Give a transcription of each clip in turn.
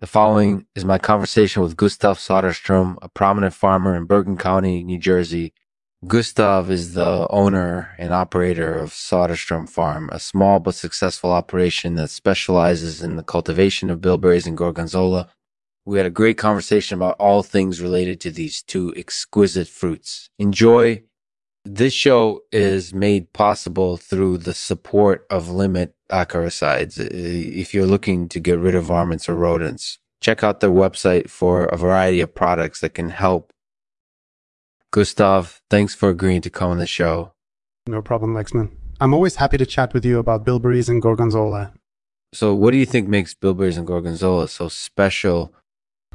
The following is my conversation with Gustav Soderstrom, a prominent farmer in Bergen County, New Jersey. Gustav is the owner and operator of Soderstrom Farm, a small but successful operation that specializes in the cultivation of bilberries and gorgonzola. We had a great conversation about all things related to these two exquisite fruits. Enjoy. This show is made possible through the support of Limit Acaricides. If you're looking to get rid of varmints or rodents, check out their website for a variety of products that can help. Gustav, thanks for agreeing to come on the show. No problem, Lexman. I'm always happy to chat with you about bilberries and gorgonzola. So what do you think makes bilberries and gorgonzola so special?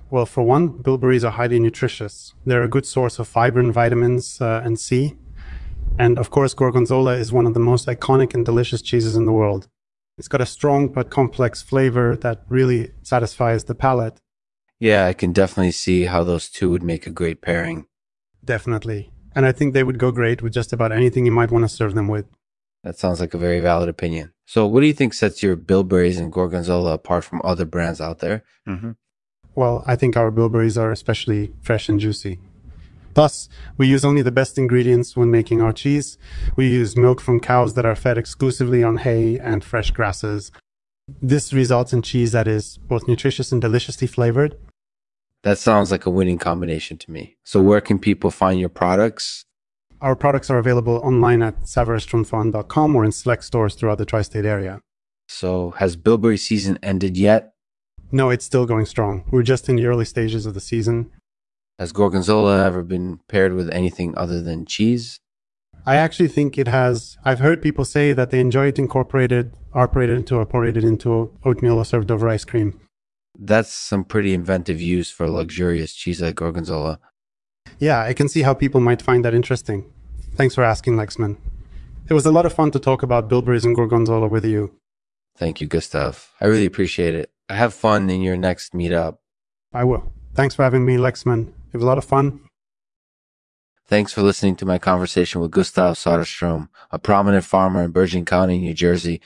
Well, for one, bilberries are highly nutritious. They're a good source of fiber and vitamins and C. And of course, gorgonzola is one of the most iconic and delicious cheeses in the world. It's got a strong but complex flavor that really satisfies the palate. Yeah, I can definitely see how those two would make a great pairing. Definitely. And I think they would go great with just about anything you might want to serve them with. That sounds like a very valid opinion. So what do you think sets your bilberries and gorgonzola apart from other brands out there? Mm-hmm. Well, I think our bilberries are especially fresh and juicy. Thus, we use only the best ingredients when making our cheese. We use milk from cows that are fed exclusively on hay and fresh grasses. This results in cheese that is both nutritious and deliciously flavored. That sounds like a winning combination to me. So where can people find your products? Our products are available online at soderstromfarm.com or in select stores throughout the tri-state area. So has bilberry season ended yet? No, it's still going strong. We're just in the early stages of the season. Has gorgonzola ever been paired with anything other than cheese? I actually think it has. I've heard people say that they enjoy it incorporated into oatmeal or served over ice cream. That's some pretty inventive use for luxurious cheese like gorgonzola. Yeah, I can see how people might find that interesting. Thanks for asking, Lexman. It was a lot of fun to talk about bilberries and gorgonzola with you. Thank you, Gustav. I really appreciate it. Have fun in your next meetup. I will. Thanks for having me, Lexman. It was a lot of fun. Thanks for listening to my conversation with Gustav Soderstrom, a prominent farmer in Bergen County, New Jersey.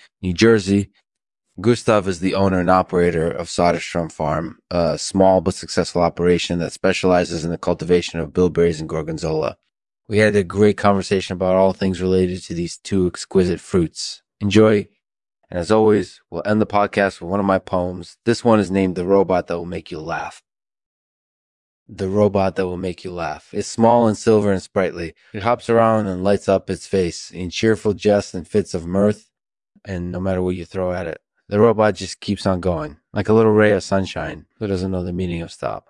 Gustav is the owner and operator of Soderstrom Farm, a small but successful operation that specializes in the cultivation of bilberries and gorgonzola. We had a great conversation about all things related to these two exquisite fruits. Enjoy. And as always, we'll end the podcast with one of my poems. This one is named The Robot That Will Make You Laugh. The robot that will make you laugh. It's small and silver and sprightly. It hops around and lights up its face in cheerful jests and fits of mirth. And no matter what you throw at it, the robot just keeps on going like a little ray of sunshine who doesn't know the meaning of stop.